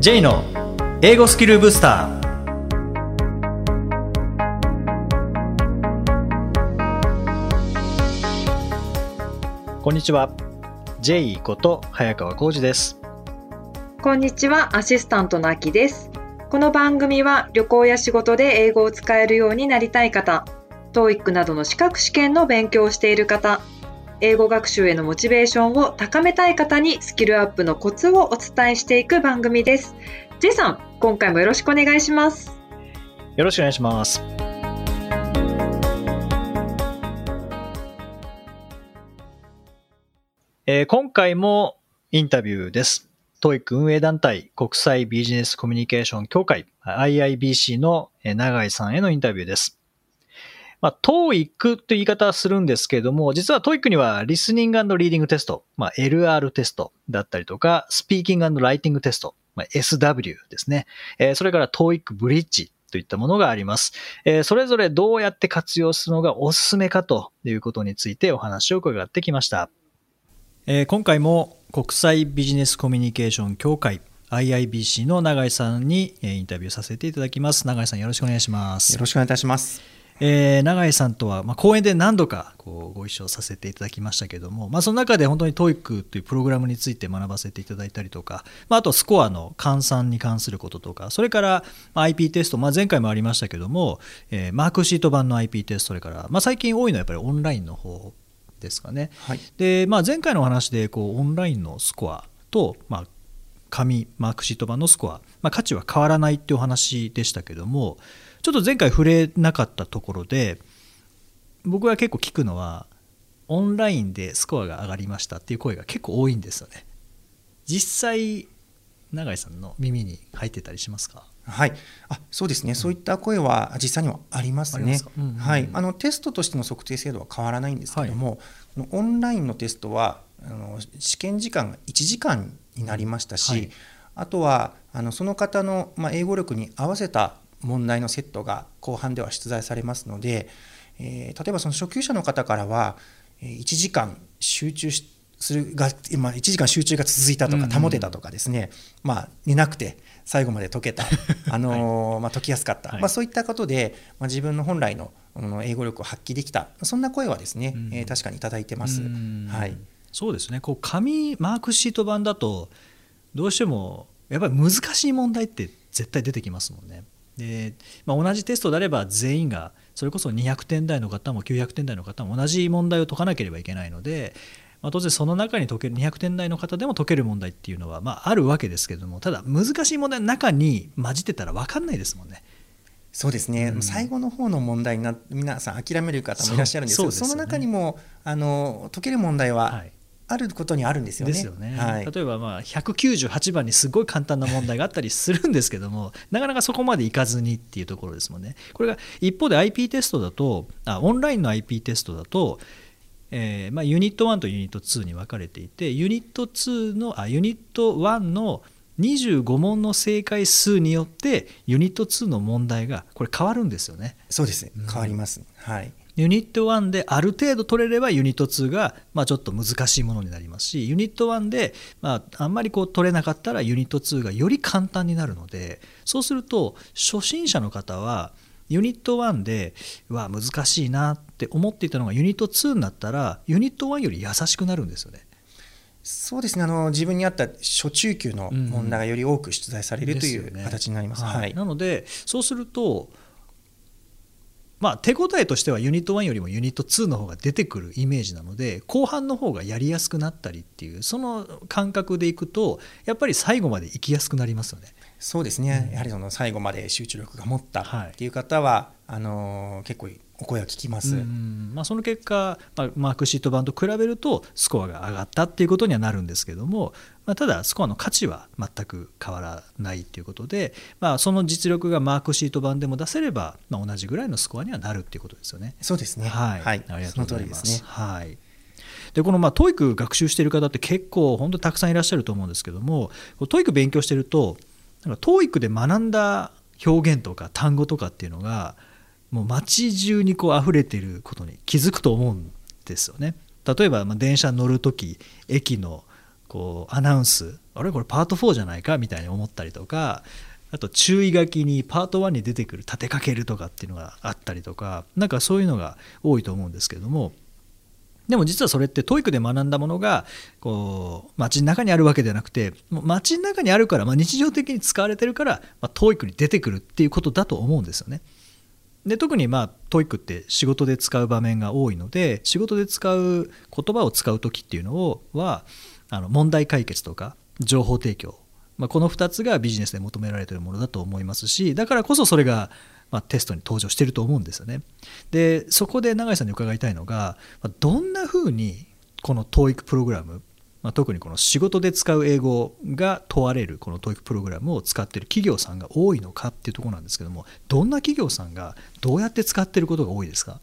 J の英語スキルブースター。こんにちは、 J こと早川浩二です。こんにちは、アシスタントのあきです。この番組は旅行や仕事で英語を使えるようになりたい方、TOEIC などの資格試験の勉強をしている方、英語学習へのモチベーションを高めたい方にスキルアップのコツをお伝えしていく番組です。 J さん、今回もよろしくお願いします。よろしくお願いします。今回もインタビューです。TOEIC 運営団体国際ビジネスコミュニケーション協会 IIBC の永井さんへのインタビューです。まあ、TOEIC という言い方はするんですけれども、実は TOEIC にはリスニング&リーディングテスト、LR テストだったりとか、スピーキング&ライティングテスト、SW ですね。それから TOEIC ブリッジといったものがあります。それぞれどうやって活用するのがおすすめかということについてお話を伺ってきました。今回も国際ビジネスコミュニケーション協会 IIBC の永井さんにインタビューさせていただきます。永井さん、よろしくお願いします。よろしくお願いいたします。永井さんとは、講演で何度かご一緒させていただきましたけれども、その中で本当に TOEIC というプログラムについて学ばせていただいたりとか、あとスコアの換算に関することとか、それから IP テスト、前回もありましたけれども、マークシート版の IP テスト、それから、最近多いのはやっぱりオンラインの方ですかね。はい、で、前回のお話でオンラインのスコアと、紙マークシート版のスコア、価値は変わらないっていうお話でしたけれども、ちょっと前回触れなかったところで、僕は結構聞くのはオンラインでスコアが上がりましたっていう声が結構多いんですよね。実際永井さんの耳に入ってたりしますか？はい、そうですね、そういった声は実際にはありますね。テストとしての測定精度は変わらないんですけども、はい、オンラインのテストは試験時間が1時間になりましたし、はい、あとはその方の、英語力に合わせた問題のセットが後半では出題されますので、例えばその初級者の方からは1時間集中するが、1時間集中が続いたとか保てたとかですね、寝なくて最後まで解けたはい、解きやすかった、はい、そういったことで、自分の本来の英語力を発揮できた、そんな声はですね、確かにいただいてます。はい、そうですね。紙マークシート版だとどうしてもやっぱり難しい問題って絶対出てきますもんね。で同じテストであれば全員がそれこそ200点台の方も900点台の方も同じ問題を解かなければいけないので、当然その中に解ける200点台の方でも解ける問題っていうのは、あるわけですけれども、ただ難しい問題の中に混じってたら分かんないですもんね。そうですね、最後の方の問題に皆さん諦める方もいらっしゃるんですけど、 その中にも解ける問題は、はいあることにあるんですよね。ですよね。はい、例えば198番にすごい簡単な問題があったりするんですけどもなかなかそこまでいかずにっていうところですもんね。これが一方で IP テストだとオンラインの IP テストだと、ユニット1とユニット2に分かれていて、ユニット1の25問の正解数によってユニット2の問題がこれ変わるんですよね。そうです、変わります。はい。ユニット1である程度取れればユニット2がちょっと難しいものになりますし、ユニット1であんまり取れなかったらユニット2がより簡単になるので、そうすると初心者の方はユニット1では難しいなって思っていたのがユニット2になったらユニット1より優しくなるんですよね。そうですね、自分に合った初中級の問題がより多く出題される、という形になります。はい、なのでそうすると手応えとしてはユニット1よりもユニット2の方が出てくるイメージなので、後半の方がやりやすくなったりっていう、その感覚でいくとやっぱり最後まで行きやすくなりますよね。そうですね、やはりその最後まで集中力が持ったっていう方は、結構お声は聞きます。その結果、マークシート版と比べるとスコアが上がったっていうことにはなるんですけども、ただスコアの価値は全く変わらないということで、その実力がマークシート版でも出せれば、同じぐらいのスコアにはなるっていうことですよね。そうですね、はい、ありがとうございます。その通りですね。はい。でこのTOEIC 学習している方って結構本当にたくさんいらっしゃると思うんですけども、TOEIC 勉強してるとTOEIC で学んだ表現とか単語とかっていうのがもう街中に溢れていることに気づくと思うんですよね。例えば電車に乗るとき、駅のこうアナウンス、あれこれパート4じゃないかみたいに思ったりとか、あと注意書きにパート1に出てくる立てかけるとかっていうのがあったりとか、なんかそういうのが多いと思うんですけれども、でも実はそれってTOEICで学んだものがこう街の中にあるわけではなくて、街の中にあるから、日常的に使われてるからTOEICに出てくるっていうことだと思うんですよね。で特にTOEICって仕事で使う場面が多いので、仕事で使う言葉を使う時っていうのは問題解決とか情報提供、この2つがビジネスで求められているものだと思いますし、だからこそそれがテストに登場していると思うんですよね。でそこで永井さんに伺いたいのが、どんなふうにこの TOEIC プログラム、特にこの仕事で使う英語が問われるこの TOEIC プログラムを使っている企業さんが多いのかっていうところなんですけども、どんな企業さんがどうやって使っていることが多いですか？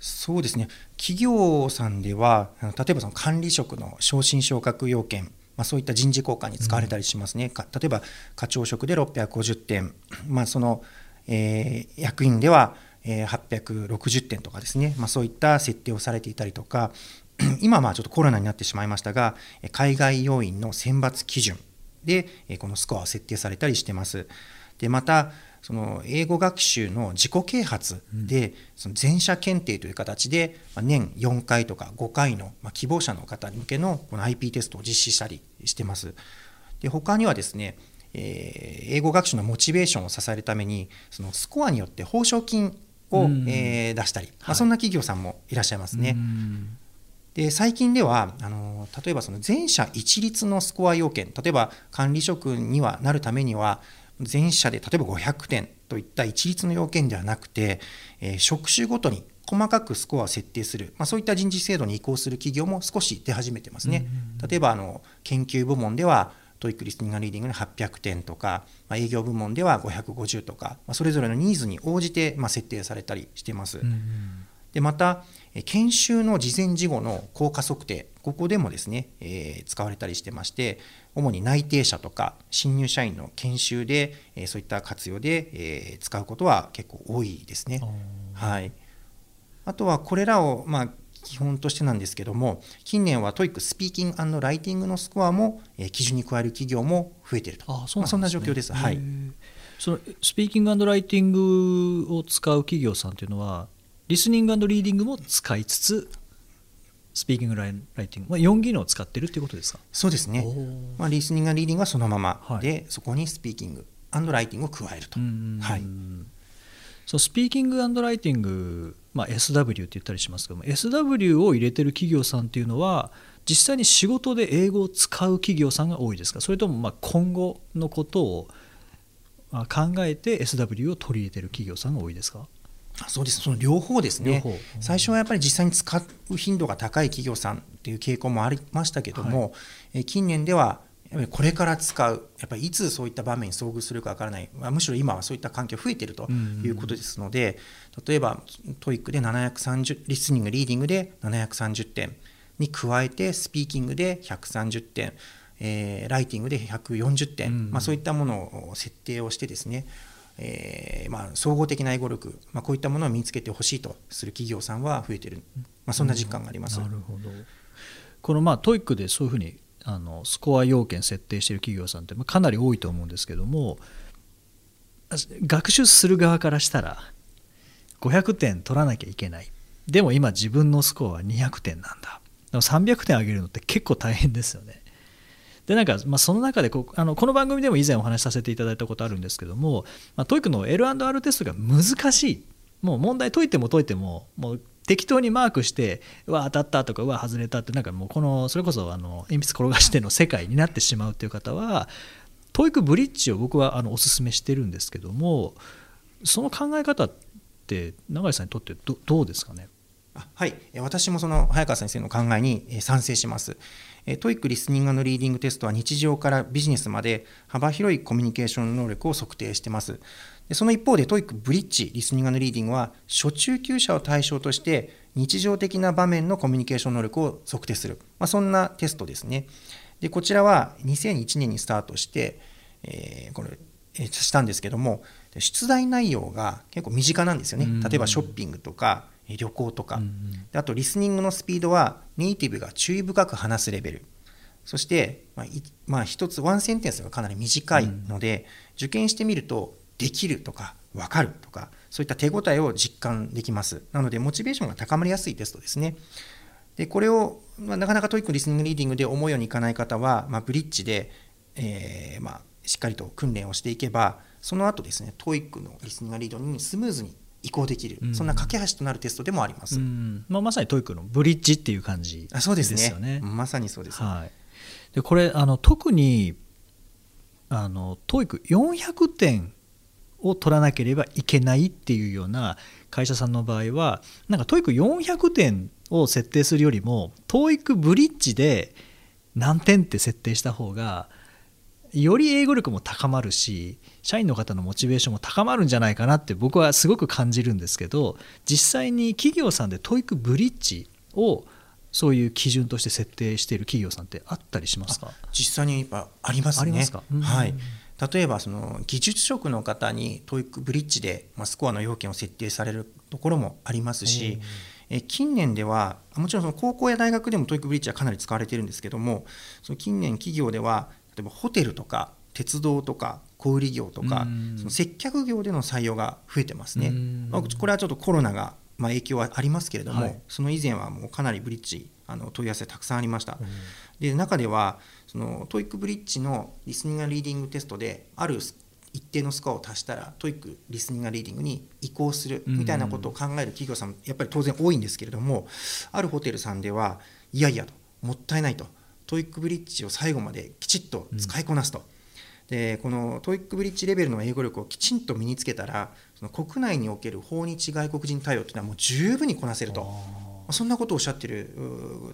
そうですね、企業さんでは例えばその管理職の昇進昇格要件、そういった人事交換に使われたりしますね。例えば課長職で650点、その役員では860点とかですね、そういった設定をされていたりとか、今はちょっとコロナになってしまいましたが、海外要員の選抜基準でこのスコアを設定されたりしてます。でまたその英語学習の自己啓発で、その全社検定という形で年4回とか5回の希望者の方向けのこの IP テストを実施したりしてます。で他にはですね、英語学習のモチベーションを支えるためにそのスコアによって報奨金を出したり、そんな企業さんもいらっしゃいますね。で最近では例えばその全社一律のスコア要件、例えば管理職にはなるためには全社で例えば500点といった一律の要件ではなくて、職種ごとに細かくスコアを設定する、そういった人事制度に移行する企業も少し出始めてますね。例えば研究部門ではTOEICリスニング&リーディングの800点とか、営業部門では550とか、それぞれのニーズに応じて設定されたりしてます。でまた研修の事前事後の効果測定、ここでもですね、使われたりしてまして、主に内定者とか新入社員の研修で、そういった活用で、使うことは結構多いですね。あとはこれらを基本としてなんですけども、近年はTOEICスピーキング&ライティングのスコアも基準に加える企業も増えていると。そんな状況です。そのスピーキング&ライティングを使う企業さんというのは、リスニング&リーディングも使いつつスピーキング&ライティング、4技能を使っているということですか？そうですね、リスニング&リーディングはそのままで、そこにスピーキング&ライティングを加えると。そう、スピーキング&ライティング、SW って言ったりしますけども、 SW を入れてる企業さんというのは実際に仕事で英語を使う企業さんが多いですか？それとも今後のことを考えて SW を取り入れてる企業さんが多いですか？そうです、その両方ですね。最初はやっぱり実際に使う頻度が高い企業さんという傾向もありましたけども、近年ではやっぱりこれから使う、やっぱりいつそういった場面に遭遇するかわからない、むしろ今はそういった環境増えているということですので、例えばTOEICで730、リスニングリーディングで730点に加えてスピーキングで130点、ライティングで140点、そういったものを設定をしてですね、総合的な英語力、こういったものを身につけてほしいとする企業さんは増えている、そんな実感があります。なるほど。このTOEICでそういうふうにスコア要件設定している企業さんってかなり多いと思うんですけども、学習する側からしたら500点取らなきゃいけない、でも今自分のスコアは200点なんだ、でも300点上げるのって結構大変ですよね。でその中でこの番組でも以前お話しさせていただいたことあるんですけども、TOEIC の L&R テストが難しい、もう問題解いても適当にマークして、うわ当たったとかうわ外れたって、もうそれこそ鉛筆転がしての世界になってしまうという方は TOEIC ブリッジを僕はおすすめしてるんですけども、その考え方って永井さんにとって どうですかね？私もその早川先生の考えに賛成します。TOEIC リスニング&リーディングテストは日常からビジネスまで幅広いコミュニケーション能力を測定しています。でその一方で TOEIC ブリッジリスニング&リーディングは初中級者を対象として日常的な場面のコミュニケーション能力を測定する、そんなテストですね。でこちらは2001年にスタートして、したんですけども、出題内容が結構身近なんですよね。例えばショッピングとか旅行とか、あとリスニングのスピードはネイティブが注意深く話すレベルそして、一つワンセンテンスがかなり短いので、受験してみるとできるとか分かるとか、そういった手応えを実感できます。なのでモチベーションが高まりやすいテストですね。でこれを、なかなかTOEICリスニングリーディングで思うようにいかない方は、ブリッジで、しっかりと訓練をしていけば、その後ですねTOEICのリスニングリードにスムーズに移行できる、そんな架け橋となるテストでもあります。まさにTOEICのブリッジっていう感じですよね。そうですね、まさにそうです、ね。はい、でこれ特にTOEIC 400点を取らなければいけないっていうような会社さんの場合は、なんかTOEIC 400点を設定するよりも TOEIC ブリッジで何点って設定した方がより英語力も高まるし、社員の方のモチベーションも高まるんじゃないかなって僕はすごく感じるんですけど、実際に企業さんでTOEICブリッジをそういう基準として設定している企業さんってあったりしますか？実際にやっぱありますね。ありますか？はい。例えばその技術職の方にTOEICブリッジでスコアの要件を設定されるところもありますし、近年ではもちろんその高校や大学でもTOEICブリッジはかなり使われているんですけども、その近年企業では例えばホテルとか鉄道とか小売業とか、その接客業での採用が増えてますね。これはちょっとコロナが影響はありますけれども、その以前はもうかなりブリッジ問い合わせたくさんありました。で中ではそのTOEICブリッジのリスニングリーディングテストである一定のスコアを足したらTOEICリスニングリーディングに移行するみたいなことを考える企業さんもやっぱり当然多いんですけれども、あるホテルさんではいやいやと、もったいないと、TOEICブリッジを最後まできちっと使いこなすと、でこのTOEICブリッジレベルの英語力をきちんと身につけたら、その国内における訪日外国人対応というのはもう十分にこなせると、そんなことをおっしゃっている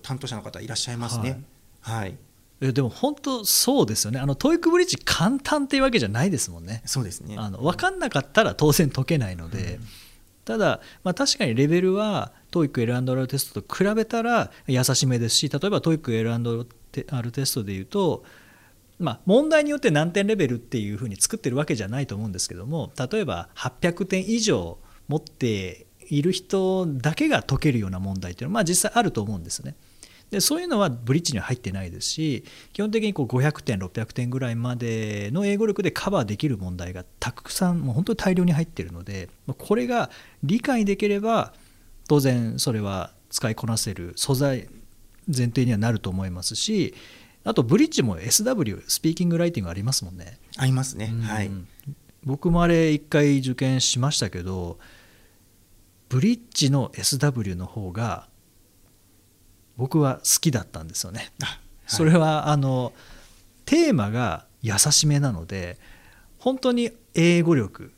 担当者の方いらっしゃいますね。はい、でも本当そうですよね。TOEICブリッジ簡単というわけじゃないですもんね。そうですね。分かんなかったら当然解けないので、ただ、確かにレベルはTOEIC L&R テストと比べたら優しめですし、例えばTOEIC L&R テストでいうと、問題によって何点レベルっていうふうに作ってるわけじゃないと思うんですけども、例えば800点以上持っている人だけが解けるような問題っていうのは、実際あると思うんですね。でそういうのはブリッジには入ってないですし、基本的に500点600点ぐらいまでの英語力でカバーできる問題がたくさん、もう本当に大量に入っているので、これが理解できれば当然それは使いこなせる素材前提にはなると思いますし、あとブリッジも SW スピーキングライティングありますもんね。ありますね、はい、僕もあれ1回受験しましたけど、ブリッジの SW の方が僕は好きだったんですよね。それはテーマが優しめなので、本当に英語力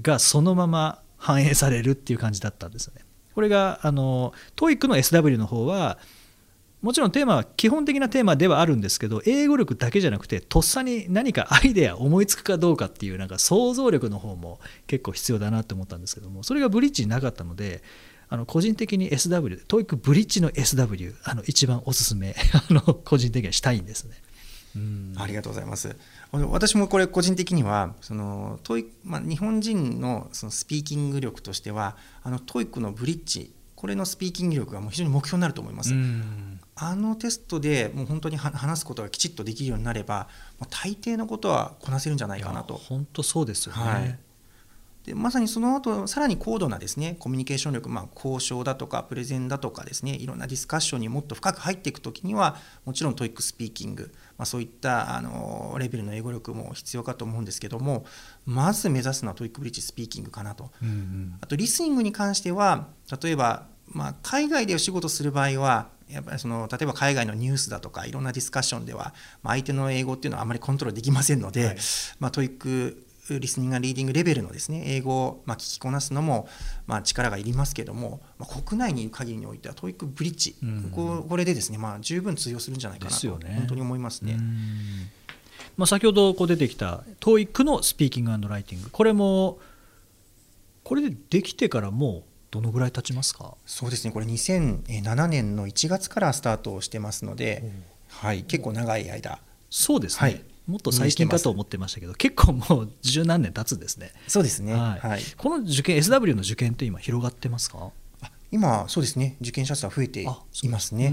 がそのまま反映されるっていう感じだったんですよね。これがTOEICの SW の方はもちろんテーマは基本的なテーマではあるんですけど、英語力だけじゃなくてとっさに何かアイデア思いつくかどうかっていう、なんか想像力の方も結構必要だなと思ったんですけども、それがブリッジになかったので、個人的に SW TOEICブリッジの SW 一番おすすめ個人的にはしたいんですね。ありがとうございます。私もこれ個人的にはそのTOEIC、日本人の、 そのスピーキング力としてはTOEICのブリッジ、これのスピーキング力がもう非常に目標になると思います。テストでもう本当に話すことがきちっとできるようになれば、大抵のことはこなせるんじゃないかなと。本当そうですよね。でまさにその後さらに高度なですねコミュニケーション力、交渉だとかプレゼンだとかですね、いろんなディスカッションにもっと深く入っていくときには、もちろんTOEICスピーキング、そういったレベルの英語力も必要かと思うんですけども、まず目指すのはTOEICブリッジスピーキングかなと。あとリスニングに関しては、例えば海外でお仕事する場合はやっぱり例えば海外のニュースだとかいろんなディスカッションでは、相手の英語っていうのはあまりコントロールできませんので、TOEICリスニングリーディングレベルのですね英語を聞きこなすのも力がいりますけども、国内にいる限りにおいてはTOEICブリッジ、これでですね十分通用するんじゃないかなと本当に思いますね。先ほど出てきたTOEICのスピーキング&ライティング、これもこれでできてからもうどのぐらい経ちますか？そうですね、これ2007年の1月からスタートをしてますので、結構長い間。そうですね、もっと最近かと思ってましたけど、結構もう十何年経つんですね。そうですね、この受験 SW の受験って今広がってますか？今そうですね、受験者数は増えていますね。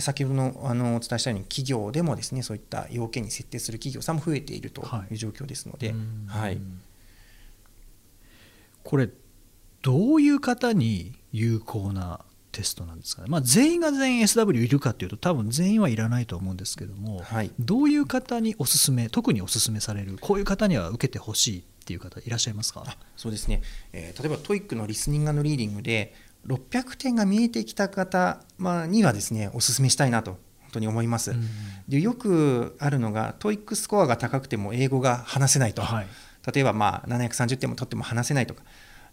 先ほどのお伝えしたように企業でもですねそういった要件に設定する企業さんも増えているという状況ですので、はい、これどういう方に有効なテストなんですかね。まあ、全員が全員 SW いるかというと多分全員はいらないと思うんですけども、はい、どういう方におすすめ、特におすすめされる、こういう方には受けてほしいっていう方いらっしゃいますか。そうですね、例えばTOEICのリスニング&リーディングで600点が見えてきた方にはですねおすすめしたいなと本当に思います。でよくあるのがTOEICスコアが高くても英語が話せないと、はい、例えばまあ730点も取っても話せないとか、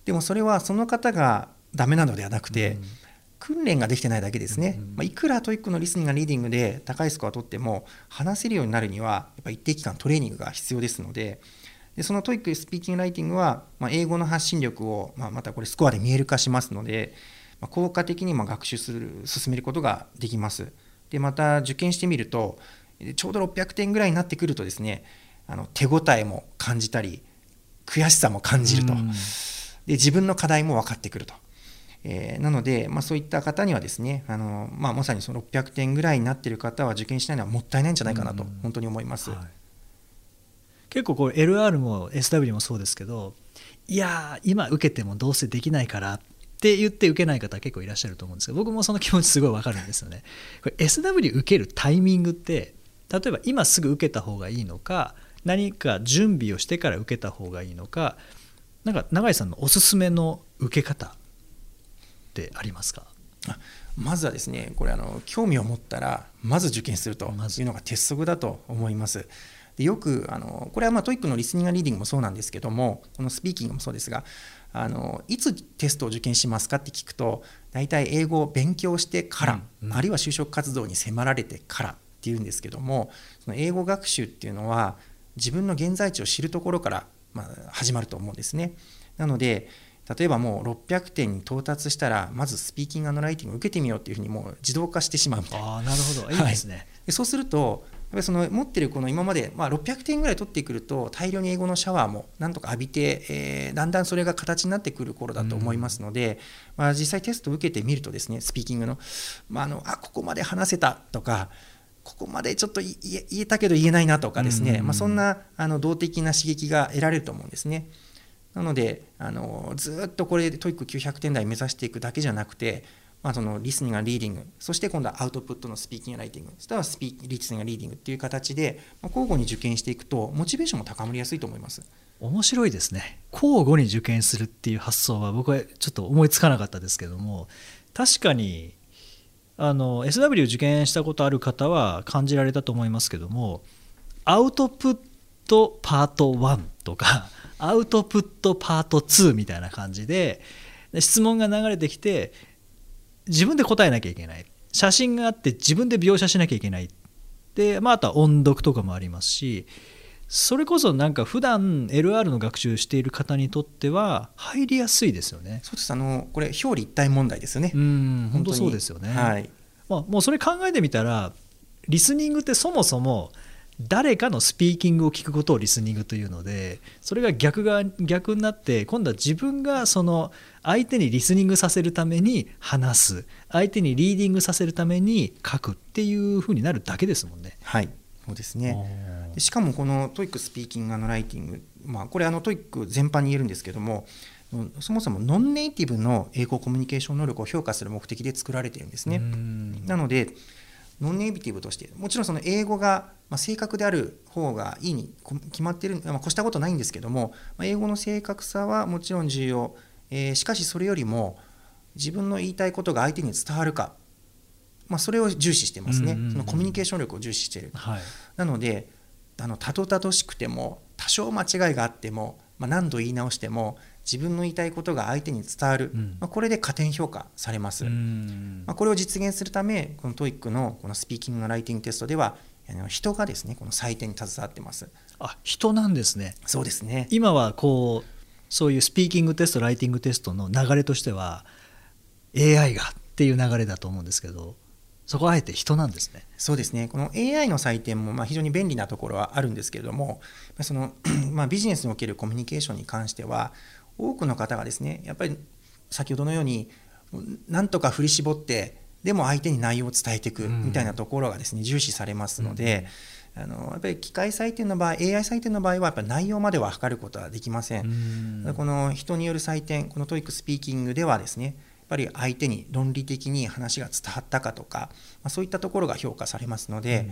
でもそれはその方がダメなのではなくて、訓練ができてないだけですね。いくらTOEICのリスニング&リーディングで高いスコアを取っても話せるようになるにはやっぱ一定期間トレーニングが必要ですので、そのTOEICスピーキングライティングは英語の発信力をまたこれスコアで見える化しますので、効果的に学習する進めることができます。でまた受験してみるとちょうど600点ぐらいになってくるとですね、手応えも感じたり悔しさも感じると、で自分の課題も分かってくると、なので、そういった方にはですねまさにその600点ぐらいになっている方は受験しないのはもったいないんじゃないかなと本当に思います。はい、結構これ LR も SW もそうですけど、いや今受けてもどうせできないからって言って受けない方結構いらっしゃると思うんですけど、僕もその気持ちすごい分かるんですよね。これ SW 受けるタイミングって例えば今すぐ受けた方がいいのか、何か準備をしてから受けた方がいいのか、なんか永井さんのおすすめの受け方ってありますか。まずはですねこれ興味を持ったらまず受験するというのが鉄則だと思います。でよくこれはTOEICのリスニング&リーディングもそうなんですけども、このスピーキングもそうですが、いつテストを受験しますかって聞くと大体英語を勉強してから、あるいは就職活動に迫られてからっていうんですけども、その英語学習っていうのは自分の現在地を知るところから始まると思うんですね。なので例えばもう600点に到達したらまずスピーキング&ライティングを受けてみようっていうふうにもう自動化してしまうみたいな。なるほど、いいですね。はい、でそうするとやっぱりその持ってるこの今まで600点ぐらい取ってくると大量に英語のシャワーもなんとか浴びてだんだんそれが形になってくる頃だと思いますので、実際テストを受けてみるとですねスピーキングのここまで話せたとか、ここまでちょっと言えたけど言えないなとかですね、そんな動的な刺激が得られると思うんですね。なのでずっとこれでTOEIC 900点台目指していくだけじゃなくて、そのリスニング&リーディング、そして今度はアウトプットのスピーキング&ライティング、そしたらリスニング&リーディングっていう形で交互に受験していくとモチベーションも高まりやすいと思います。面白いですね。交互に受験するっていう発想は僕はちょっと思いつかなかったですけども、確かにSW 受験したことある方は感じられたと思いますけども、アウトプットパート1とかアウトプットパート2みたいな感じで質問が流れてきて自分で答えなきゃいけない、写真があって自分で描写しなきゃいけないで、あとは音読とかもありますし、それこそなんか普段 LR の学習している方にとっては入りやすいですよね。そうです。これ表裏一体問題ですよね。本当そうですよね。はい、もうそれ考えてみたらリスニングってそもそも誰かのスピーキングを聞くことをリスニングというので、それが逆になって今度は自分がその相手にリスニングさせるために話す、相手にリーディングさせるために書くっていう風になるだけですもんね。はい、そうですね。しかもこのTOEICスピーキング&ライティング、これTOEIC全般に言えるんですけども、そもそもノンネイティブの英語コミュニケーション能力を評価する目的で作られているんですね。なのでノンネイティブとしてもちろんその英語が正確である方がいいに決まっている、越したことないんですけども、英語の正確さはもちろん重要、しかしそれよりも自分の言いたいことが相手に伝わるか、それを重視してますね。そのコミュニケーション力を重視している。はい、なのでたどたどしくても多少間違いがあっても、何度言い直しても自分の言いたいことが相手に伝わる、これで加点評価されます。これを実現するためこのTOEICのこのスピーキング&ライティングテストでは人がですねこの採点に携わってます。人なんですね。そうですね。今はそういうスピーキングテストライティングテストの流れとしては AI がっていう流れだと思うんですけど、そこはあえて人なんですね。そうですね。この AI の採点も非常に便利なところはあるんですけれども、そのビジネスにおけるコミュニケーションに関しては多くの方がですねやっぱり先ほどのようになんとか振り絞ってでも相手に内容を伝えていくみたいなところがですね重視されますので、やっぱり機械採点の場合 AI 採点の場合はやっぱ内容までは測ることはできません。この人による採点、このTOEICスピーキングではですねやっぱり相手に論理的に話が伝わったかとか、そういったところが評価されますので、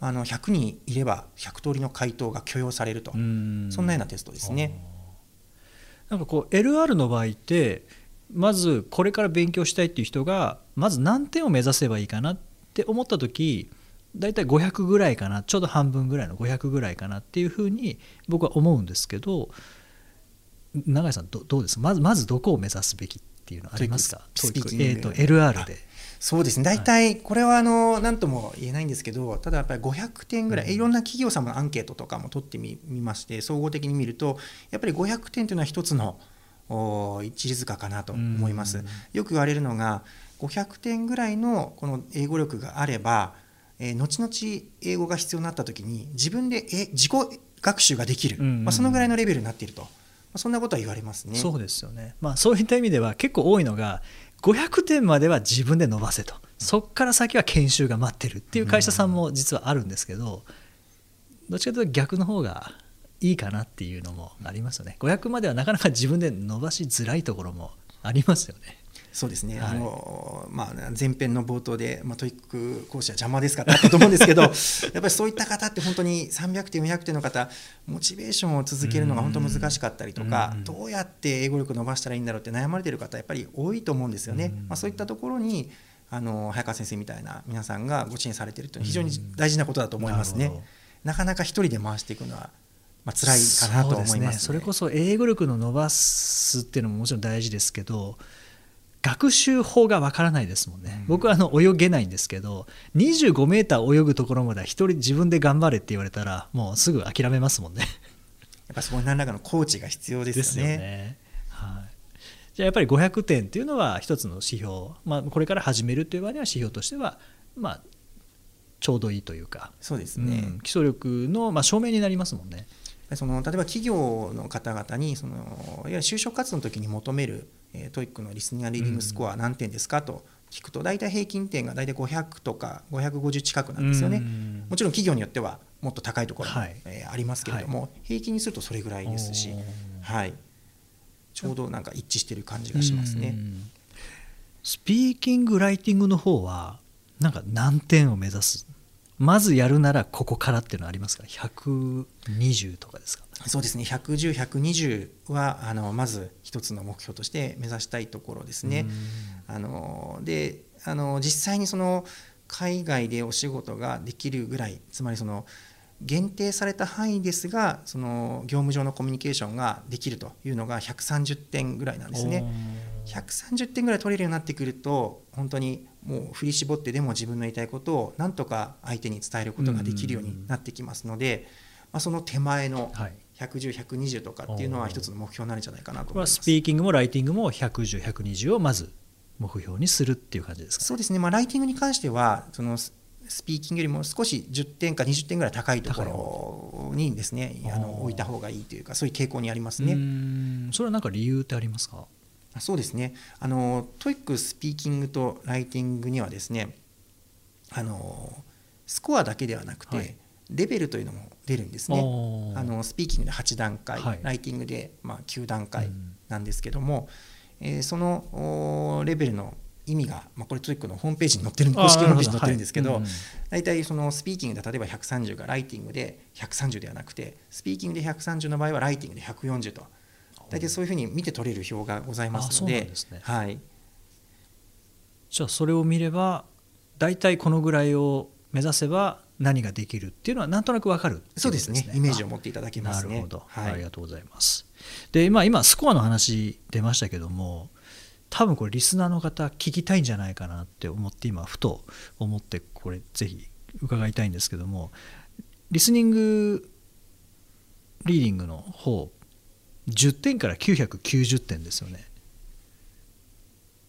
100人いれば100通りの回答が許容されると、そんなようなテストですね。なんかこう LR の場合ってまずこれから勉強したいっていう人がまず何点を目指せばいいかなって思った時、だいたい500ぐらいかな、ちょうど半分ぐらいの500ぐらいかなっていうふうに僕は思うんですけど、永井さん どうですか？まずどこを目指すべきっていうのありますか？LR で。そうですね、大体これは何とも言えないんですけど、ただやっぱり500点ぐらい、いろんな企業様のアンケートとかも取ってみまして、総合的に見るとやっぱり500点というのは一つの一里塚かなと思います。よく言われるのが500点ぐらいのこの英語力があれば後々英語が必要になった時に自分で自己学習ができる、そのぐらいのレベルになっていると、そんなことは言われますね。そうですよね。そういった意味では結構多いのが500点までは自分で伸ばせと、そこから先は研修が待ってるっていう会社さんも実はあるんですけど、どっちかというと逆の方がいいかなっていうのもありますよね。500まではなかなか自分で伸ばしづらいところもありますよね。そうですね、前編の冒頭で、トイック講師は邪魔ですかってあったと思うんですけどやっぱりそういった方って本当に300点400点の方、モチベーションを続けるのが本当難しかったりとか、どうやって英語力伸ばしたらいいんだろうって悩まれてる方やっぱり多いと思うんですよね。そういったところに早川先生みたいな皆さんがご支援されてるというのは非常に大事なことだと思いますね。なかなか一人で回していくのは辛いかなと思いますね。それこそ英語力の伸ばすっていうのももちろん大事ですけど、学習法がわからないですもんね。僕は泳げないんですけど、25メーター泳ぐところまでは一人自分で頑張れって言われたらもうすぐ諦めますもんね。やっぱそこに何らかのコーチが必要ですよね。じゃあやっぱり500点っていうのは一つの指標、これから始めるという場合には指標としてはちょうどいいというか。そうですね、基礎力の証明になりますもんね。例えば企業の方々にいわゆる就職活動の時に求めるTOEICのリスニング・リーディングスコア何点ですかと聞くと、大体平均点が大体500とか550近くなんですよね。もちろん企業によってはもっと高いところもありますけれども、平均にするとそれぐらいですし、ちょうどなんか一致している感じがしますね。スピーキング・ライティングの方はなんか何点を目指す、まずやるならここからっていうのはありますか？120とかですか？そうですね、110、120はまず一つの目標として目指したいところですね。で実際に海外でお仕事ができるぐらい、つまり限定された範囲ですが業務上のコミュニケーションができるというのが130点ぐらいなんですね。130点ぐらい取れるようになってくると、本当にもう振り絞ってでも自分の言いたいことをなんとか相手に伝えることができるようになってきますので、その手前の110、120とかっていうのは一つの目標になるんじゃないかなと思います。スピーキングもライティングも110、120をまず目標にするっていう感じですか？そうですね、ライティングに関してはスピーキングよりも少し10点か20点ぐらい高いところにですね置いた方がいいというか、そういう傾向にありますね。それは何か理由ってありますか？そうですね、TOEICスピーキングとライティングにはですねスコアだけではなくて、レベルというのも出るんですね。スピーキングで8段階、ライティングで9段階なんですけども、そのレベルの意味が、これTOEICのホームページに載ってる、公式ホームページに載ってるんですけど、大体スピーキングで例えば130がライティングで130ではなくて、スピーキングで130の場合はライティングで140と。大体そういうふうに見て取れる表がございますので、じゃあそれを見れば大体このぐらいを目指せば何ができるっていうのはなんとなく分かる。そうですね、イメージを持っていただけますね。なるほど、ありがとうございます。で今スコアの話出ましたけども、多分これリスナーの方聞きたいんじゃないかなって思って今ふと思って、これぜひ伺いたいんですけども、リスニングリーディングの方10点から990点ですよね。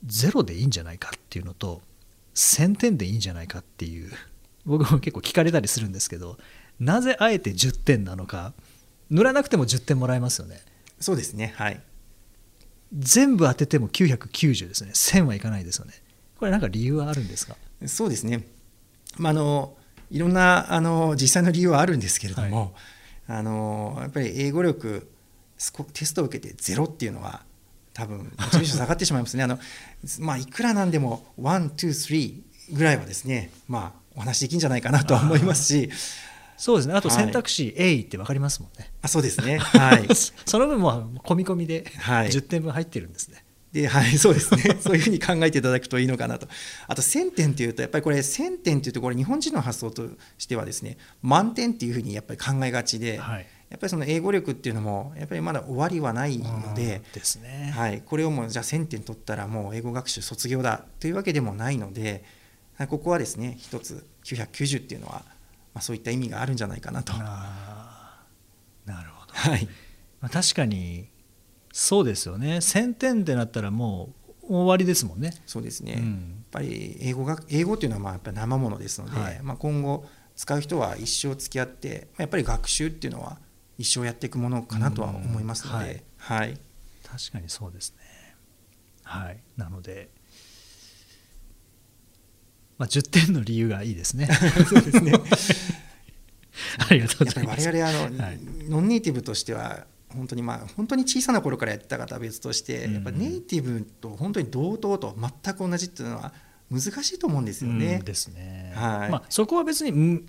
0でいいんじゃないかっていうのと1000点でいいんじゃないかっていう、僕も結構聞かれたりするんですけど、なぜあえて10点なのか。塗らなくても10点もらえますよね。そうですね、全部当てても990ですね。1000はいかないですよね。これなんか理由はあるんですか？そうですね、いろんな実際の理由はあるんですけれども、はい、やっぱり英語力テストを受けてゼロっていうのは多分モチベーション下がってしまいますね。いくらなんでも 1,2,3 ぐらいはですね、お話できるんじゃないかなとは思いますし、そうですね。あと選択肢 A って分かりますもんね。そうですね、はい、その分も込み込みで10点分入ってるんですね、で、はい、そうですね。そういうふうに考えていただくといいのかなと。あと1000点というとやっぱりこれ1000点というとこれ日本人の発想としてはですね、満点っていうふうにやっぱり考えがちで、はい、やっぱりその英語力っていうのもやっぱりまだ終わりはないので、ですね、はい、これをもうじゃあ1000点取ったらもう英語学習卒業だというわけでもないので、ここはですね一つ990っていうのは、そういった意味があるんじゃないかなと。なるほど、はい、確かにそうですよね。1000点ってなったらもう終わりですもんね。そうですね、うん、やっぱり英語っていうのはやっぱり生ものですので、はい、今後使う人は一生付き合って、やっぱり学習っていうのは一生やっていくものかなとは思いますので、はいはい、確かにそうですね、はい、なので、10点の理由がいいですね。そうですねありがとうございます。やっぱり我々はい、ノンネイティブとしては本当に小さな頃からやってた方は別として、やっぱネイティブと本当に同等と全く同じっていうのは難しいと思うんですよね、うん、ですね、はい、そこは別に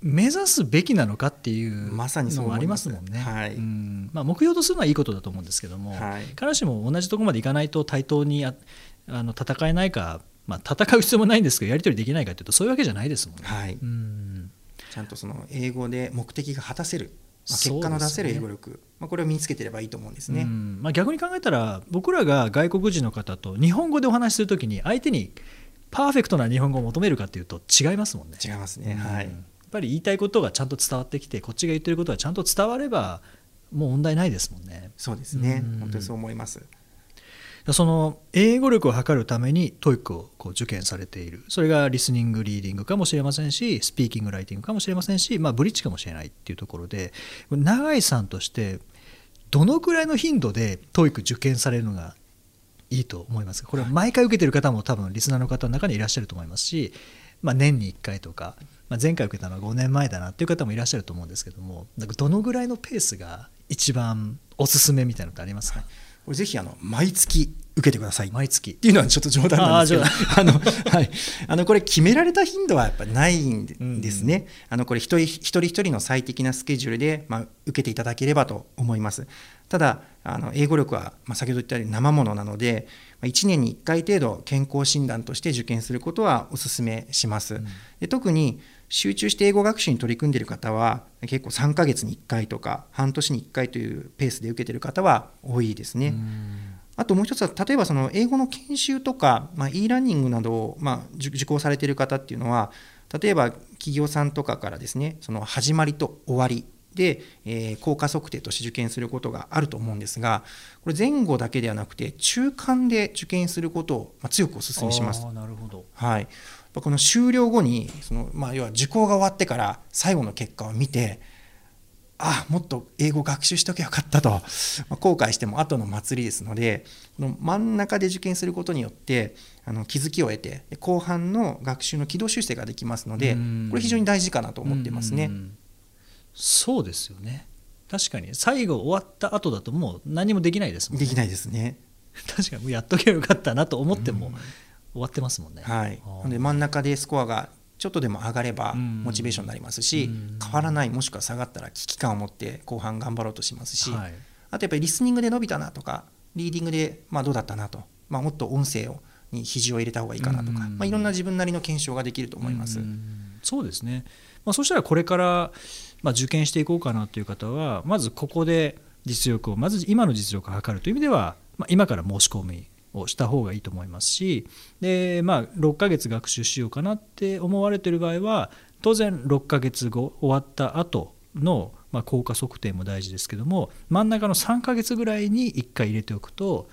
目指すべきなのかっていうのもありますもんね、はい、うん、目標とするのはいいことだと思うんですけども、はい、彼氏も同じところまでいかないと対等に戦えないか、戦う必要もないんですけどやり取りできないかというとそういうわけじゃないですもんね、はい、うん、ちゃんとその英語で目的が果たせる、結果の出せる英語力、ね、これを身につけてればいいと思うんですね、うん、逆に考えたら僕らが外国人の方と日本語でお話しするときに相手にパーフェクトな日本語を求めるかというと違いますもんね。違いますね、はい、やっぱり言いたいことがちゃんと伝わってきて、こっちが言ってることがちゃんと伝わればもう問題ないですもんね。そうですね、うん、本当にそう思います。その英語力を測るためにTOEICを受験されている、それがリスニングリーディングかもしれませんし、スピーキングライティングかもしれませんし、ブリッジかもしれないっていうところで、永井さんとしてどのくらいの頻度でTOEIC受験されるのがいいと思いますか？これは毎回受けてる方も多分リスナーの方の中にいらっしゃると思いますし、年に1回とか、前回受けたのは5年前だなっていう方もいらっしゃると思うんですけども、どのぐらいのペースが一番おすすめみたいなのってありますか？これぜひ毎月受けてください。毎月っていうのはちょっと冗談なんですけど、はい、これ決められた頻度はやっぱりないんですね、うん、これ一人一人の最適なスケジュールで、受けていただければと思います。ただ英語力は、先ほど言ったように生ものなので、1年に1回程度健康診断として受験することはお勧めします、うん、で特に集中して英語学習に取り組んでいる方は結構3ヶ月に1回とか半年に1回というペースで受けている方は多いですね。あともう一つは、例えばその英語の研修とか、e ラーニングなどを受講されている方っていうのは、例えば企業さんとかからですね、その始まりと終わりで、効果測定として受験することがあると思うんですが、これ前後だけではなくて中間で受験することを強くお勧めします。なるほど、はい、この終了後にその、要は受講が終わってから最後の結果を見て、もっと英語学習しておけばよかったと、後悔しても後の祭りですので、この真ん中で受験することによって気づきを得て、後半の学習の軌道修正ができますので、これ非常に大事かなと思ってますね。そうですよね、確かに最後終わった後だともう何もできないですもんね。できないですね確かにやっとけばよかったなと思っても、終わってますもんね、はい、で真ん中でスコアがちょっとでも上がればモチベーションになりますし、変わらないもしくは下がったら危機感を持って後半頑張ろうとしますし、はい、あとやっぱりリスニングで伸びたなとか、リーディングでどうだったなと、もっと音声に肘を入れた方がいいかなとか、いろんな自分なりの検証ができると思います。そうですね、そうしたらこれから、受験していこうかなという方は、まずここで実力を、まず今の実力を測るという意味では、今から申し込みをした方がいいと思いますし、で、6ヶ月学習しようかなって思われている場合は、当然6ヶ月後終わった後の効果測定も大事ですけども、真ん中の3ヶ月ぐらいに1回入れておくと、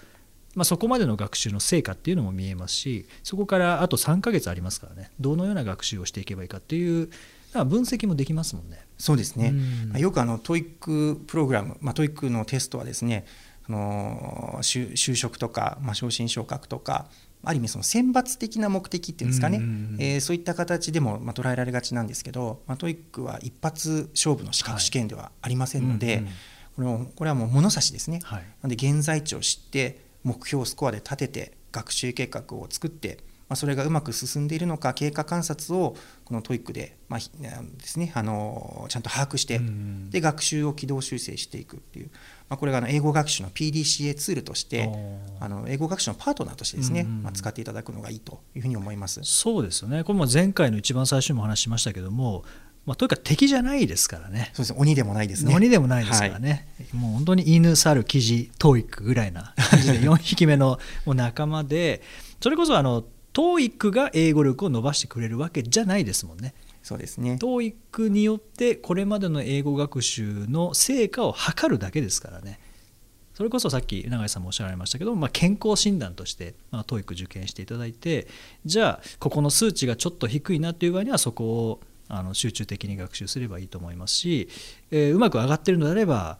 そこまでの学習の成果っていうのも見えますし、そこからあと3ヶ月ありますからね、どのような学習をしていけばいいかっていう分析もできますもんね。そうですね、よくTOEICプログラム、TOEICのテストはですね、就職とか、昇進昇格とか、ある意味その選抜的な目的っていうんですかね、そういった形でも捉えられがちなんですけど、TOEIC は一発勝負の資格試験ではありませんので、これはもう物差しですね、はい、なので現在地を知って目標スコアで立てて学習計画を作って、それがうまく進んでいるのか経過観察をこのTOEICで、ですね、ちゃんと把握して、で学習を軌道修正していくっていう、これが英語学習の PDCA ツールとして英語学習のパートナーとしてですね、使っていただくのがいいというふうに思います。そうですよね。これも前回の一番最初にも話しましたけども、とにかく敵じゃないですからね。そうですね、鬼でもないですね。鬼でもないですからね、はい、もう本当に犬、猿、キジ、TOEICぐらいな感じで4匹目のもう仲間で、それこそTOEIC が英語力を伸ばしてくれるわけじゃないですもんね。そうですね。TOEIC によってこれまでの英語学習の成果を測るだけですからね。それこそさっき永井さんもおっしゃられましたけど、健康診断としてTOEIC 受験していただいて、じゃあここの数値がちょっと低いなという場合にはそこを集中的に学習すればいいと思いますし、うまく上がっているのであれば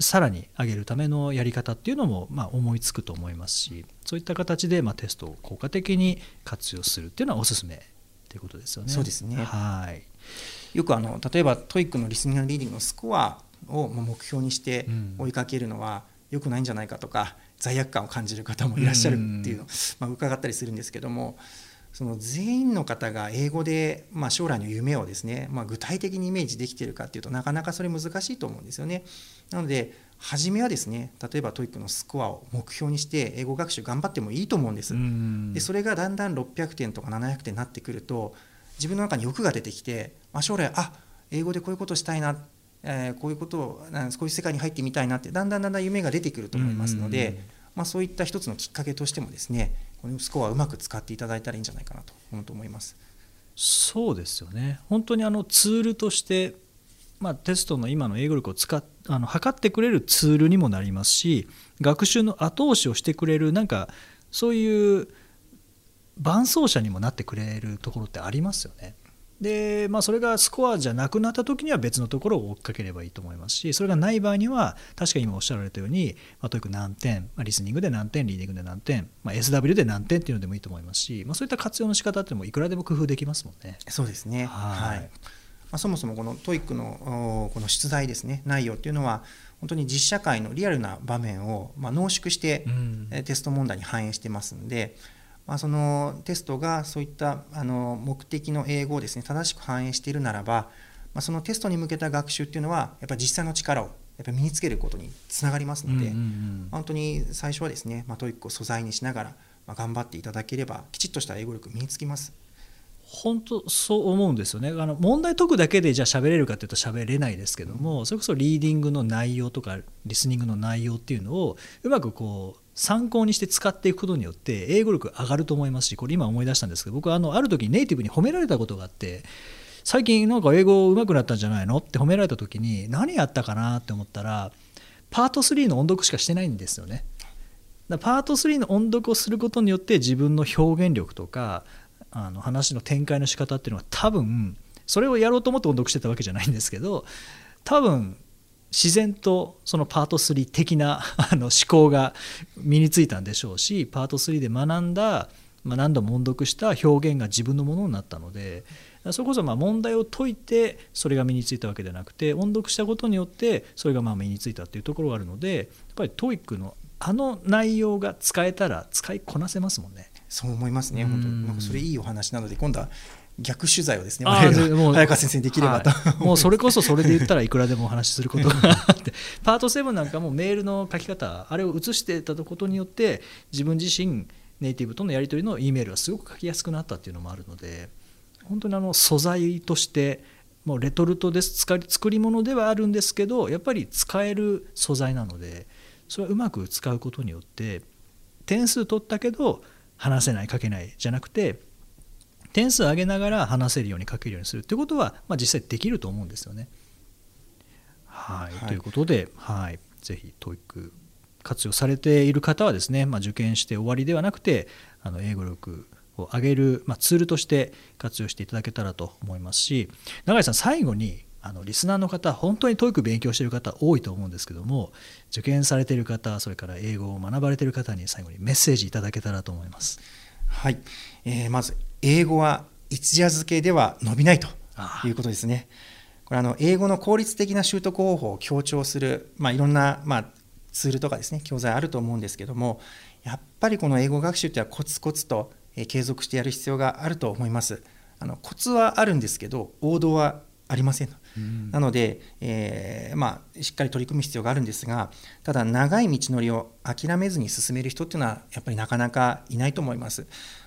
さらに上げるためのやり方っていうのも思いつくと思いますし、そういった形でテストを効果的に活用するっていうのはおすすめということですよね。そうですね、はい、よく例えばTOEICのリスニングリーディングのスコアを目標にして追いかけるのは良くないんじゃないかとか、罪悪感を感じる方もいらっしゃるっていうのを、伺ったりするんですけども、その全員の方が英語で将来の夢をですね、具体的にイメージできているかっていうとなかなかそれ難しいと思うんですよね。なので初めはですね、例えばTOEICのスコアを目標にして英語学習頑張ってもいいと思うんです。でそれがだんだん600点とか700点になってくると自分の中に欲が出てきて、将来英語でこういうことしたいな、こういう世界に入ってみたいなってだんだん夢が出てくると思いますので、そういった一つのきっかけとしてもですね、このスコアをうまく使っていただいたらいいんじゃないかなと思います。そうですよね。本当にツールとして、テストの今の英語力を測ってくれるツールにもなりますし、学習の後押しをしてくれるそういう伴走者にもなってくれるところってありますよね。で、それがスコアじゃなくなった時には別のところを追っかければいいと思いますし、それがない場合には確かに今おっしゃられたようにTOEIC何点、リスニングで何点、リーディングで何点、SW で何点っていうのでもいいと思いますし、そういった活用の仕方ってもいくらでも工夫できますもんね。そうですね、はい、そもそもこのTOEICのこの出題ですね、内容っていうのは本当に実社会のリアルな場面を濃縮してテスト問題に反映してますので、そのテストがそういった目的の英語をですね正しく反映しているならば、そのテストに向けた学習っていうのはやっぱり実際の力をやっぱ身につけることにつながりますので、本当に最初はですねTOEICを素材にしながら頑張っていただければきちっとした英語力身につきます。本当そう思うんですよね。問題解くだけでじゃあ喋れるかというと喋れないですけども、それこそリーディングの内容とかリスニングの内容っていうのをうまく参考にして使っていくことによって英語力上がると思いますし、これ今思い出したんですけど、僕はある時ネイティブに褒められたことがあって、最近英語上手くなったんじゃないのって褒められた時に何やったかなって思ったら、パート3の音読しかしてないんですよね。パート3の音読をすることによって自分の表現力とか話の展開の仕方っていうのは、多分それをやろうと思って音読してたわけじゃないんですけど、多分自然とそのパート3的な思考が身についたんでしょうし、パート3で学んだ、何度も音読した表現が自分のものになったので、それこそ問題を解いてそれが身についたわけではなくて、音読したことによってそれが身についたっていうところがあるので、やっぱりTOEICの内容が使えたら使いこなせますもんね。そう思いますね。本当にそれいいお話なので、今度は逆取材をですね早川先生にできればと、はい、もうそれこそそれで言ったらいくらでもお話しすることがあってパート7なんかもメールの書き方、あれを写していたことによって自分自身ネイティブとのやり取りの E メールがすごく書きやすくなったっていうのもあるので、本当に素材としてもうレトルトです、作り物ではあるんですけど、やっぱり使える素材なので、それはうまく使うことによって点数取ったけど話せない、書けないじゃなくて、点数上げながら話せるように書けるようにするということは、実際できると思うんですよね。はい、はい、ということで、はい、ぜひTOEIC活用されている方はですね、受験して終わりではなくて英語力を上げる、ツールとして活用していただけたらと思いますし、永井さん最後にリスナーの方、本当にTOEIC勉強している方多いと思うんですけども、受験されている方、それから英語を学ばれている方に最後にメッセージいただけたらと思います。はい、まず英語は一夜漬けでは伸びないということですね。これ英語の効率的な習得方法を強調する、いろんな、ツールとかですね、教材あると思うんですけども、やっぱりこの英語学習というのはコツコツと継続してやる必要があると思います。コツはあるんですけど王道はありません。なので、しっかり取り組む必要があるんですが、ただ長い道のりを諦めずに進める人っていうのはやっぱりなかなかいないと思います。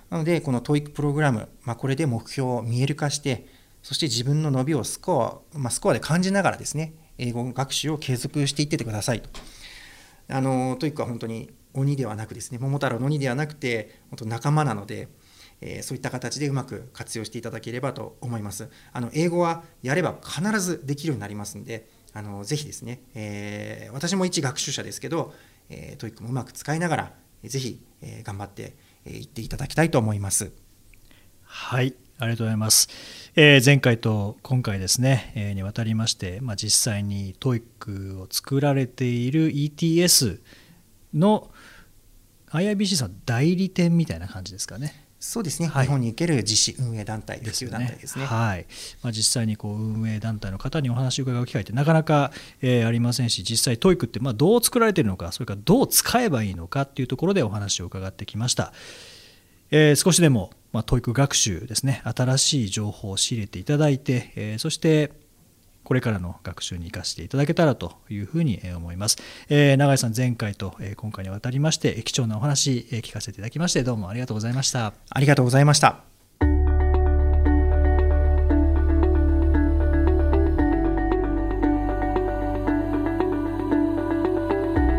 なのでこのTOEICプログラム、これで目標を見える化して、そして自分の伸びをスコアで感じながらですね、英語学習を継続していってくださいと。TOEICは本当に鬼ではなくですね、桃太郎の鬼ではなくて本当仲間なので、そういった形でうまく活用していただければと思います。英語はやれば必ずできるようになりますので、ぜひですね、私も一学習者ですけど、TOEICもうまく使いながらぜひ、頑張っていっていただきたいと思います。はい、ありがとうございます。前回と今回ですね、にわたりまして、実際に TOEIC を作られている ETS の IIBC さん代理店みたいな感じですかね。そうですね、はい、日本における実施運営団体、普及団体ですね。はい、実際に運営団体の方にお話を伺う機会ってなかなか、ありませんし、実際 TOEIC ってどう作られているのか、それからどう使えばいいのかっていうところでお話を伺ってきました。少しでもTOEIC 学習ですね、新しい情報を仕入れていただいて、そしてこれからの学習に生かしていただけたらというふうに思います。永井さん、前回と今回にわたりまして貴重なお話聞かせていただきまして、どうもありがとうございました。ありがとうございました。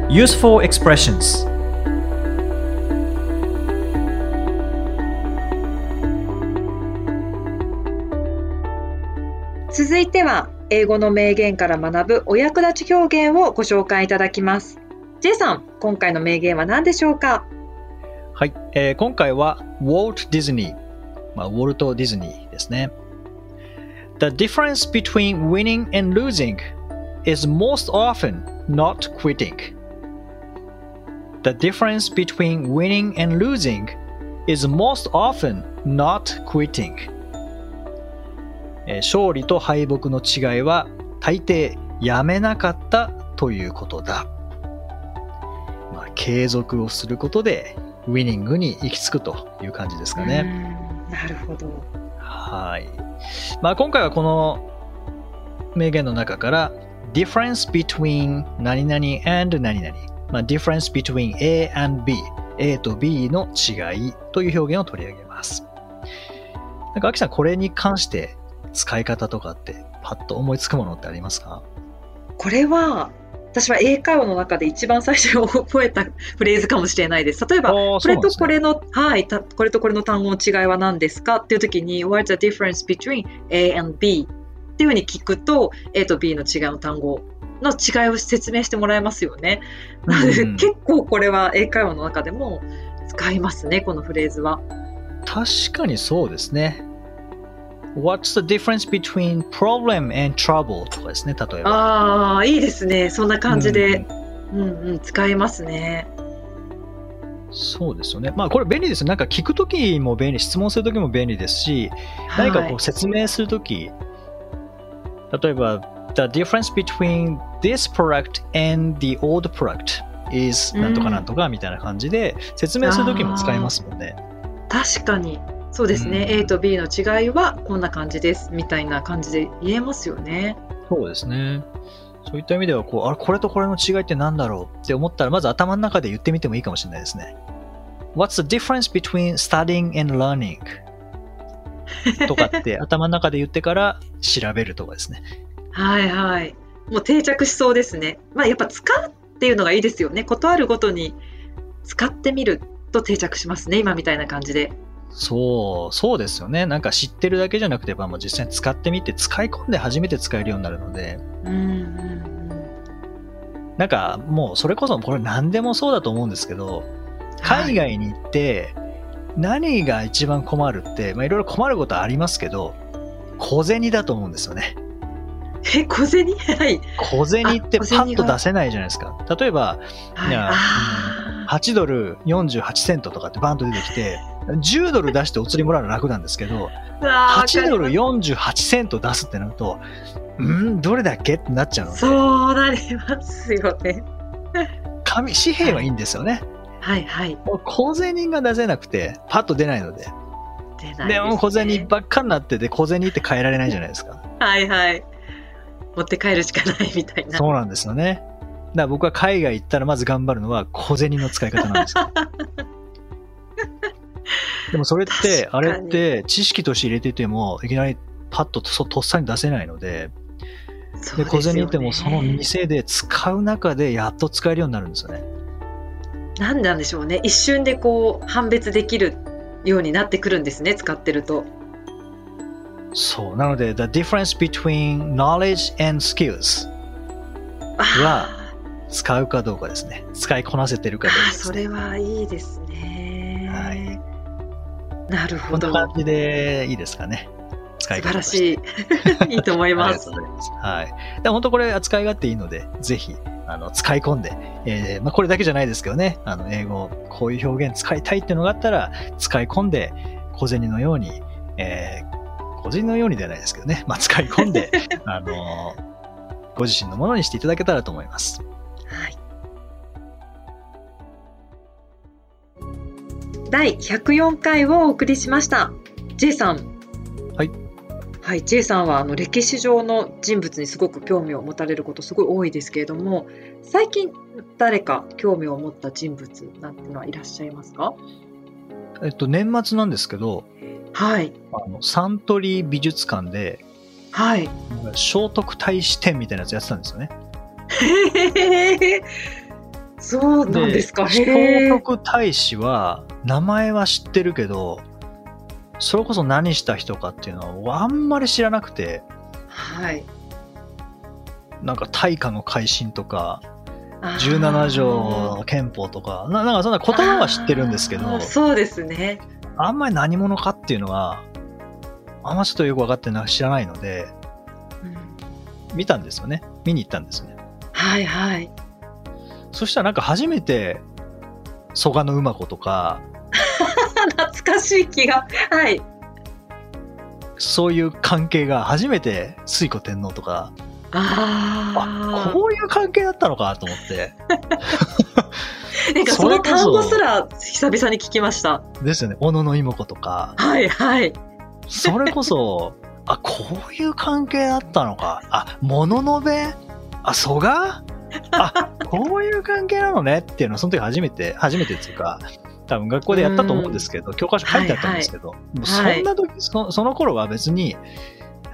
Useful expressions。続いては英語の名言から学ぶお役立ち表現をご紹介いただきます。 J さん、今回の名言は何でしょうか？はい、今回はウォルト・ディズニーですね。 The difference between winning and losing is most often not quitting. The difference between winning and losing is most often not quitting. 勝利と敗北の違いは大抵やめなかったということだ。継続をすることでウィニングに行き着くという感じですかね。なるほど。はい。今回はこの名言の中からdifference between 何々 and 何々、difference between A and B、A と B の違いという表現を取り上げます。秋さん、これに関して使い方とかってパッと思いつくものってありますか？これは私は英会話の中で一番最初に覚えたフレーズかもしれないです。例えばこれとこれの、はい、これとこれの単語の違いは何ですかっていう時に What's the difference between A and B っていうふうに聞くと A と B の違いの単語の違いを説明してもらえますよね。なので、結構これは英会話の中でも使いますね、このフレーズは。確かにそうですね。What's the difference between problem and trouble とかですね、例えば。ああ、いいですね。そんな感じで、使いますね。そうですよね。これ便利ですよ。なんか聞くときも便利、質問するときも便利ですし、何か説明するとき、例えば、The difference between this product and the old product is なんとかなんとかみたいな感じで、説明するときも使いますもんね。確かに。そうですね、A と B の違いはこんな感じですみたいな感じで言えますよね。そうですね。そういった意味ではこれとこれの違いって何だろうって思ったら、まず頭の中で言ってみてもいいかもしれないですね。 What's the difference between studying and learning? とかって頭の中で言ってから調べるとかですね。はいはい、もう定着しそうですね。やっぱ使うっていうのがいいですよね。ことあるごとに使ってみると定着しますね、今みたいな感じで。そうですよね。なんか知ってるだけじゃなくて、実際に使ってみて使い込んで初めて使えるようになるので、なんかもうそれこそこれ何でもそうだと思うんですけど、海外に行って何が一番困るって、いろいろ困ることはありますけど、小銭だと思うんですよね。小銭？はい。小銭ってパッと出せないじゃないですか。例えば、8ドル48セントとかってバンと出てきて10ドル出してお釣りもらうの楽なんですけど、8ドル48セント出すってなると、うん、どれだっけってなっちゃうので。そうなりますよね。紙、紙幣はいいんですよね。はいはい。小銭が出せなくて、パッと出ないので。出ないですね。でも小銭ばっかになってて、小銭って変えられないじゃないですか。はいはい。持って帰るしかないみたいな。そうなんですよね。だから僕は海外行ったらまず頑張るのは小銭の使い方なんですよ。でもそれって、あれって知識として入れてても、いきなりパッととっさに出せないので、で小銭ってもその店で使う中でやっと使えるようになるんですよね。何なんでしょうね。一瞬でこう判別できるようになってくるんですね、使ってると。そうなので The difference between knowledge and skills は使うかどうかですね。使いこなせてるかどうかですね。あ、それはいいですね。はい。なるほど。こんな感じでいいですかね。使い方として素晴らしい。いいと思います。はい。で、本当これ扱い勝手いいので、ぜひ使い込んで、まあ、これだけじゃないですけどね、英語こういう表現使いたいっていうのがあったら使い込んで、小銭のように、小銭のようにではないですけどね、まあ、使い込んでご自身のものにしていただけたらと思います。はい。第104回をお送りしました。 J さん。はい、J さんは歴史上の人物にすごく興味を持たれることすごい多いですけれども、最近誰か興味を持った人物なんてのはいらっしゃいますか？年末なんですけど、はい、サントリー美術館で、はい、聖徳太子展みたいなやつやってたんですよね。へー、そうなんですか。聖徳太子は名前は知ってるけど、それこそ何した人かっていうのはあんまり知らなくて、はい、なんか大化の改新とか17条憲法とか、なんかそんな言葉は知ってるんですけど、そうですね、あんまり何者かっていうのはあんまちょっとよく分かってなく知らないので、うん、見たんですよね。見に行ったんですよね。はいはい。そしたらなんか初めて蘇我馬子とか懐かしい気が、はい、そういう関係が初めて推古天皇とか、あ、こういう関係だったのかと思ってなんかその単語すら久々に聞きました。ですよね。小野の妹子とか、はいはいそれこそ、あ、こういう関係だったのか、あ、物のべ、あ、蘇我、あ、こういう関係なのねっていうのはその時初めてっていうか、多分学校でやったと思うんですけど、教科書書いてあったんですけど、はいはい、そんな時、はい、その頃は別に、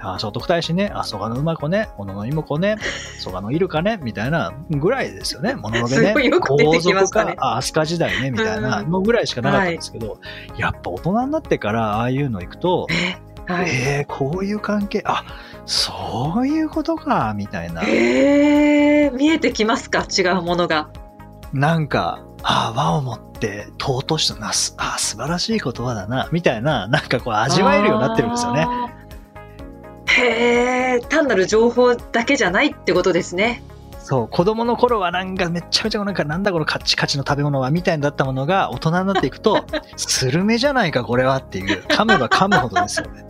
あ、聖徳太子ね、あ、蘇我馬子ね、小野妹子ね、蘇我入鹿ねみたいなぐらいですよね。物のべね、皇族か、あ、飛鳥時代ねみたいなのぐらいしかなかったんですけど、はい、やっぱ大人になってからああいうの行くと、はい、こういう関係、あ、そういうことかみたいな、見えてきますか、違うものが。なんか、あ、和をもって尊しとなす、あ、素晴らしい言葉だなみたいな、なんかこう味わえるようになってるんですよね。へえ、単なる情報だけじゃないってことですね。そう、子供の頃はなんかめちゃめちゃなんか、なんだこのカチカチの食べ物はみたいだったものが、大人になっていくとスルメじゃないかこれはっていう、噛めば噛むほどですよね。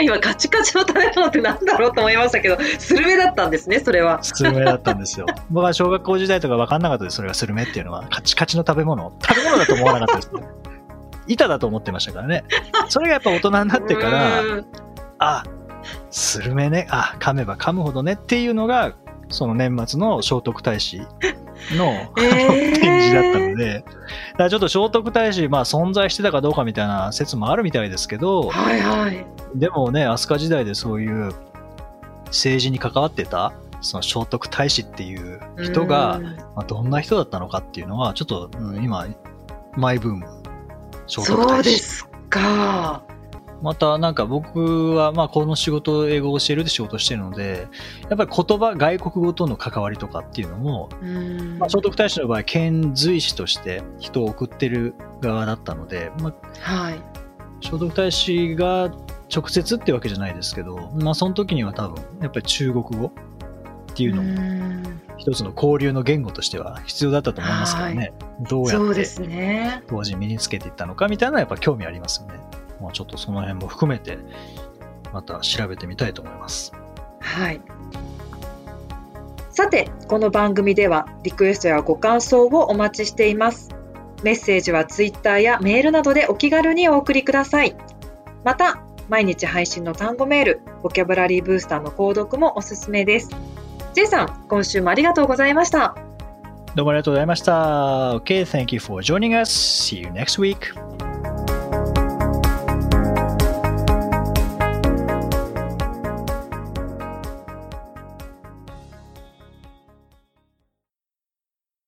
今カチカチの食べ物ってなんだろうと思いましたけど、スルメだったんですね。それはスルメだったんですよ。僕は小学校時代とか分かんなかったです。それがスルメっていうのはカチカチの食べ物だと思わなかったです、ね、板だと思ってましたからね。それがやっぱ大人になってから、あ、スルメね、あ、噛めば噛むほどねっていうのが、その年末の聖徳太子の展示だったので、だからちょっと聖徳太子、まあ、存在してたかどうかみたいな説もあるみたいですけど、はいはい、でもね、飛鳥時代でそういう政治に関わってたその聖徳太子っていう人が、まあ、どんな人だったのかっていうのはちょっと、うん、今マイブーム、聖徳太子。そうですか。またなんか僕はまあこの仕事、英語を教えるで仕事してるので、やっぱり言葉、外国語との関わりとかっていうのも、まあ聖徳太子の場合遣隋使として人を送ってる側だったので、まあ、はい、聖徳太子が直接ってわけじゃないですけど、まあ、その時には多分やっぱり中国語っていうのも一つの交流の言語としては必要だったと思いますけどね、どうやって当時身につけていったのかみたいなのはやっぱ興味ありますよね。まあ、ちょっとその辺も含めてまた調べてみたいと思います。はい、さてこの番組ではリクエストやご感想をお待ちしています。メッセージはツイッターやメールなどでお気軽にお送りください。また毎日配信の単語メール、ボキャブラリーブースターの購読もおすすめです。 J さん、今週もありがとうございました。どうもありがとうございました。 OK, thank you for joining us. See you next week.